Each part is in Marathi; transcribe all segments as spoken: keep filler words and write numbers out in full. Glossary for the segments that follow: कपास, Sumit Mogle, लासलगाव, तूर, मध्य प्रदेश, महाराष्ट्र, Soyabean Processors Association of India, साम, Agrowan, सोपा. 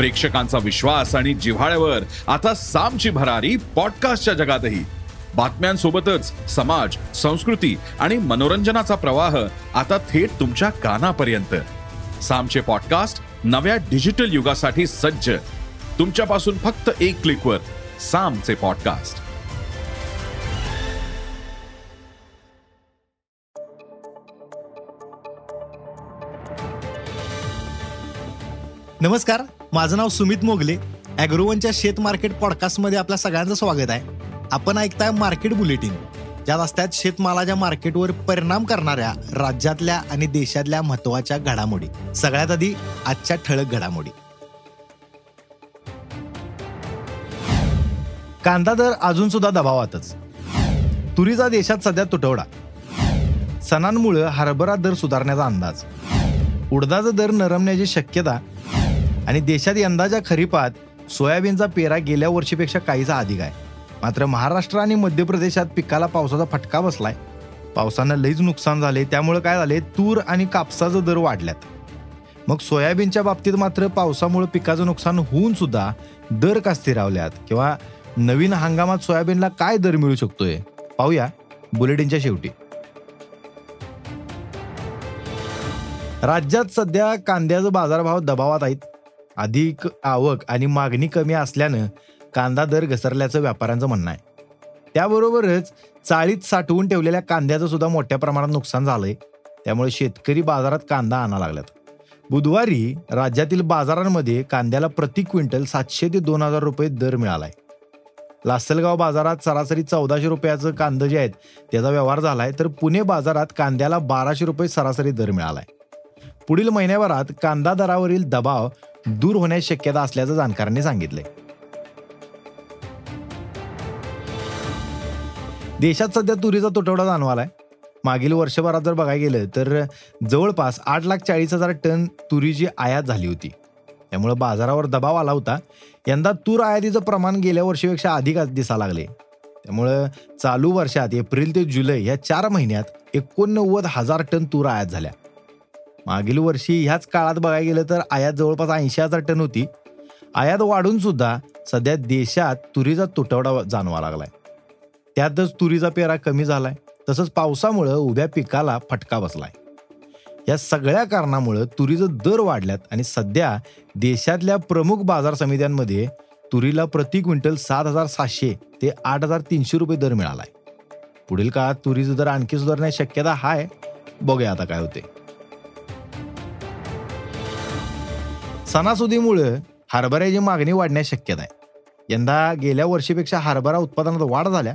प्रेक्षकांचा विश्वास आणि जिव्हाळ्यावर आता सामची भरारी पॉडकास्टच्या जगातही. बातम्यांसोबतच समाज, संस्कृती आणि मनोरंजनाचा प्रवाह आता थेट तुमच्या कानापर्यंत. सामचे पॉडकास्ट नव्या डिजिटल युगासाठी सज्ज, तुमच्यापासून फक्त एक क्लिकवर. सामचे पॉडकास्ट. नमस्कार, माझं नाव सुमित मोगले. ॲग्रोवनच्या शेत मार्केट पॉडकास्टमध्ये आपल्या सगळ्यांचं स्वागत आहे. आपण ऐकताय मार्केट बुलेटिन, ज्यात असतात शेतमालाच्या मार्केटवर परिणाम करणाऱ्या राज्यातल्या आणि देशातल्या महत्त्वाच्या घडामोडी. सगळ्यात आधी आजच्या ठळक घडामोडी. कांदा दर अजून सुद्धा दबावातच. तुरीचा देशात सध्या तुटवडा. सणांमुळे हरभरा दर सुधारण्याचा अंदाज. उडदाचा दर नरमण्याची शक्यता. आणि देशात यंदाच्या खरीपात सोयाबीनचा पेरा गेल्या वर्षीपेक्षा काहीसा अधिक आहे. मात्र महाराष्ट्र आणि मध्य प्रदेशात पिकाला पावसाचा फटका बसलाय. पावसानं लईच नुकसान झाले. त्यामुळे काय झाले, तूर आणि कपासाचे दर वाढल्यात. मग सोयाबीनच्या बाबतीत मात्र पावसामुळे पिकाचं नुकसान होऊन सुद्धा दर का स्थिरावल्यात, किंवा नवीन हंगामात सोयाबीनला काय दर मिळू शकतोय, पाहूया बुलेटिनच्या शेवटी. राज्यात सध्या कांद्याचे बाजारभाव दबावात आहेत. अधिक आवक आणि मागणी कमी असल्यानं कांदा दर घसरल्याचं व्यापाऱ्यांचं म्हणणं आहे. त्याबरोबरच चाळीत साठवून ठेवलेल्या कांद्याचं सुद्धा मोठ्या प्रमाणात नुकसान झालंय. त्यामुळे शेतकरी बाजारात कांदा आणा लागल्यात. बुधवारी राज्यातील बाजारांमध्ये कांद्याला प्रति क्विंटल सातशे ते दोन हजार रुपये दर मिळालाय. लासलगाव बाजारात सरासरी चौदाशे रुपयाचं कांदा जे आहेत त्याचा व्यवहार झालाय, तर पुणे बाजारात कांद्याला बाराशे रुपये सरासरी दर मिळालाय. पुढील महिन्याभरात कांदा दरावरील दबाव दूर होण्याची शक्यता असल्याचं जाणकारांनी सांगितले. देशात सध्या तुरीचा तुटवडा जाणवालाय. मागील वर्षभरात जर बघायला गेलं तर जवळपास आठ लाख चाळीस हजार टन तुरीची आयात झाली होती. त्यामुळे बाजारावर दबाव आला होता. यंदा तूर आयातीचं प्रमाण गेल्या वर्षीपेक्षा अधिक दिसायला लागले. त्यामुळं चालू वर्षात एप्रिल ते जुलै या चार महिन्यात एकोणनव्वद हजार टन तूर आयात झाल्या. मागील वर्षी ह्याच काळात बघायला गेलं तर आयात जवळपास ऐंशी हजार टन होती. आयात वाढून सुद्धा सध्या देशात तुरीचा तुटवडा जाणवा लागलाय. त्यातच तुरीचा पेरा कमी झालाय. तसंच पावसामुळं उभ्या पिकाला फटका बसलाय. या सगळ्या कारणामुळे तुरीचं दर वाढल्यात आणि सध्या देशातल्या प्रमुख बाजार समित्यांमध्ये तुरीला प्रति क्विंटल सात हजार सातशे ते आठ हजार तीनशे रुपये दर मिळालाय. पुढील काळात तुरीचं दर आणखी सुधारण्याची शक्यता आहे. बघूया आता काय होते. सणासुदीमुळे हरभऱ्याची मागणी वाढण्याची शक्यता आहे. यंदा गेल्या वर्षीपेक्षा हरभरा उत्पादनात वाढ झाल्या.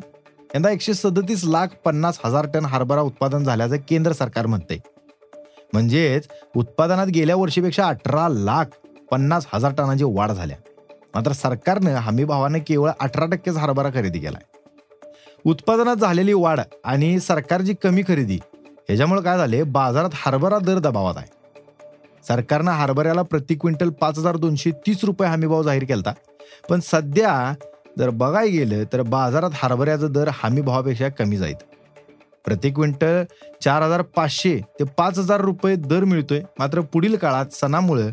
यंदा एकशे सदतीस लाख पन्नास हजार टन हरभरा उत्पादन झाल्याचं केंद्र सरकार म्हणते. म्हणजेच उत्पादनात गेल्या वर्षीपेक्षा अठरा लाख पन्नास हजार टनाची वाढ झाल्या. मात्र सरकारनं हमीभावानं केवळ अठरा टक्केच हरभरा खरेदी केला आहे. उत्पादनात झालेली वाढ आणि सरकारची कमी खरेदी ह्याच्यामुळे काय झाले, बाजारात हरभरा दर दबावात आहे. सरकारनं हरभऱ्याला प्रति क्विंटल पाच हजार दोनशे तीस रुपये हमीभाव जाहीर केला होता. पण सध्या जर बघायला गेलं तर बाजारात हरभऱ्याचा दर हमीभावापेक्षा कमी जाईल. प्रति क्विंटल चार हजार पाचशे ते पाच हजार रुपये दर मिळतोय. मात्र पुढील काळात सणामुळे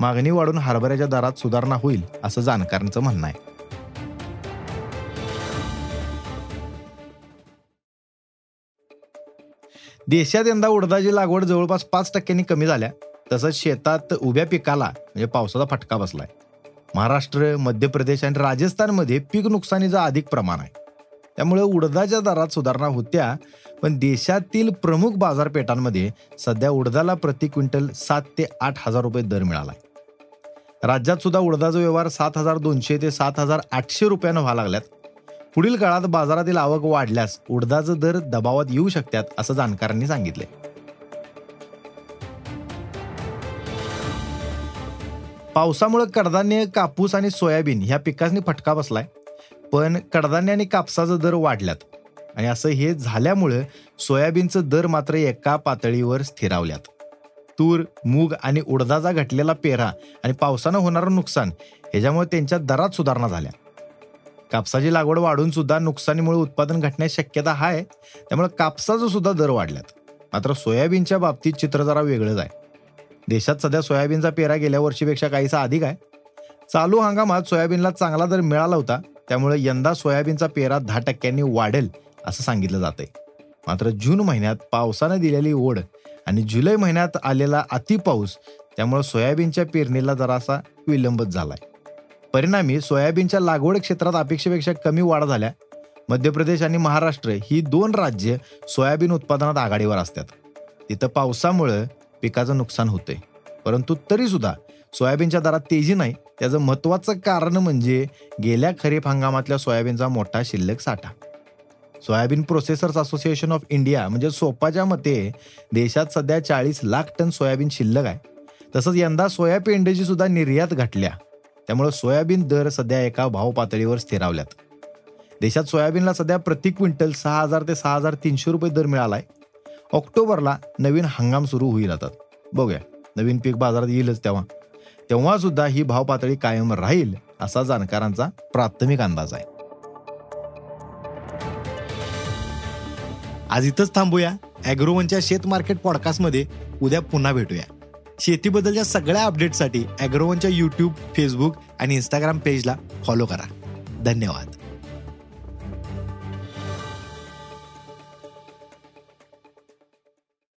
मागणी वाढून हरभऱ्याच्या दरात सुधारणा होईल असं जाणकारांचं म्हणणं आहे. देशात यंदा उडदाची लागवड जवळपास पाच टक्क्यांनी कमी झाल्या. तसंच शेतात उभ्या पिकाला म्हणजे पावसाचा फटका बसलाय. महाराष्ट्र, मध्य प्रदेश आणि राजस्थानमध्ये पीक नुकसानीचं अधिक प्रमाण आहे. त्यामुळे उडदाच्या दरात सुधारणा होत्या. पण देशातील प्रमुख बाजारपेठांमध्ये सध्या उडदाला प्रति क्विंटल सात ते आठ हजार रुपये दर मिळालाय. राज्यात सुद्धा उडदाचा व्यवहार सात हजार दोनशे ते सात हजार आठशे रुपयानं व्हायला लागल्यात. पुढील काळात बाजारातील आवक वाढल्यास उडदाचा दर दबावात येऊ शकतात असं जाणकारांनी सांगितले. पावसामुळे कडधान्य, कापूस आणि सोयाबीन ह्या पिकांनी फटका बसलाय. पण कडधान्य आणि कापसाचा दर वाढल्यात आणि असं हे झाल्यामुळं सोयाबीनचं दर मात्र एका पातळीवर स्थिरावल्यात. तूर, मूग आणि उडदाचा घटलेला पेरा आणि पावसानं होणारं नुकसान ह्याच्यामुळे त्यांच्या दरात सुधारणा झाल्या. कापसाची लागवड वाढून सुद्धा नुकसानीमुळे उत्पादन घटण्याची शक्यता आहे. त्यामुळे कापसाचा सुद्धा दर वाढल्यात. मात्र सोयाबीनच्या बाबतीत चित्र जरा वेगळंच आहे. देशात सध्या सोयाबीनचा पेरा गेल्या वर्षीपेक्षा काहीसा अधिक आहे. चालू हंगामात सोयाबीनला चांगला दर मिळाला होता, त्यामुळे यंदा सोयाबीनचा पेरा दहा टक्क्यांनी वाढेल असं सांगितलं जाते. मात्र जून महिन्यात पावसानं दिलेली ओढ आणि जुलै महिन्यात आलेला अतिपाऊस त्यामुळे सोयाबीनच्या पेरणीला जरासा विलंबच झालाय. परिणामी सोयाबीनच्या लागवड क्षेत्रात अपेक्षेपेक्षा कमी वाढ झाल्या. मध्य प्रदेश आणि महाराष्ट्र ही दोन राज्य सोयाबीन उत्पादनात आघाडीवर असतात. तिथं पावसामुळं पिकाचं नुकसान होते, परंतु तरीसुद्धा सोयाबीनच्या दरात तेजी नाही. त्याचं महत्त्वाचं कारण म्हणजे गेल्या खरीप हंगामातल्या सोयाबीनचा मोठा शिल्लक साठा. Soybean processors association of India म्हणजे सोपाच्या मते देशात सध्या चाळीस लाख टन सोयाबीन शिल्लक आहे. तसंच यंदा सोया पेंडेची सुद्धा निर्यात घटल्या, त्यामुळे सोयाबीन दर सध्या एका भाव पातळीवर स्थिरावल्यात. देशात सोयाबीनला सध्या प्रति क्विंटल सहा हजार ते सहा हजार तीनशे रुपये दर मिळाला आहे. ऑक्टोबरला नवीन हंगाम सुरू होईल. आता बघूया नवीन पीक बाजारात येईलच, तेव्हा तेव्हा सुद्धा ही भाव पातळी कायम राहील असा जाणकारांचा प्राथमिक अंदाज आहे. आज इथंच थांबूया. ॲग्रोवनच्या शेत मार्केट पॉडकास्टमध्ये उद्या पुन्हा भेटूया. शेतीबद्दलच्या सगळ्या अपडेटसाठी ॲग्रोवनच्या यूट्यूब, फेसबुक आणि इंस्टाग्राम पेजला फॉलो करा. धन्यवाद.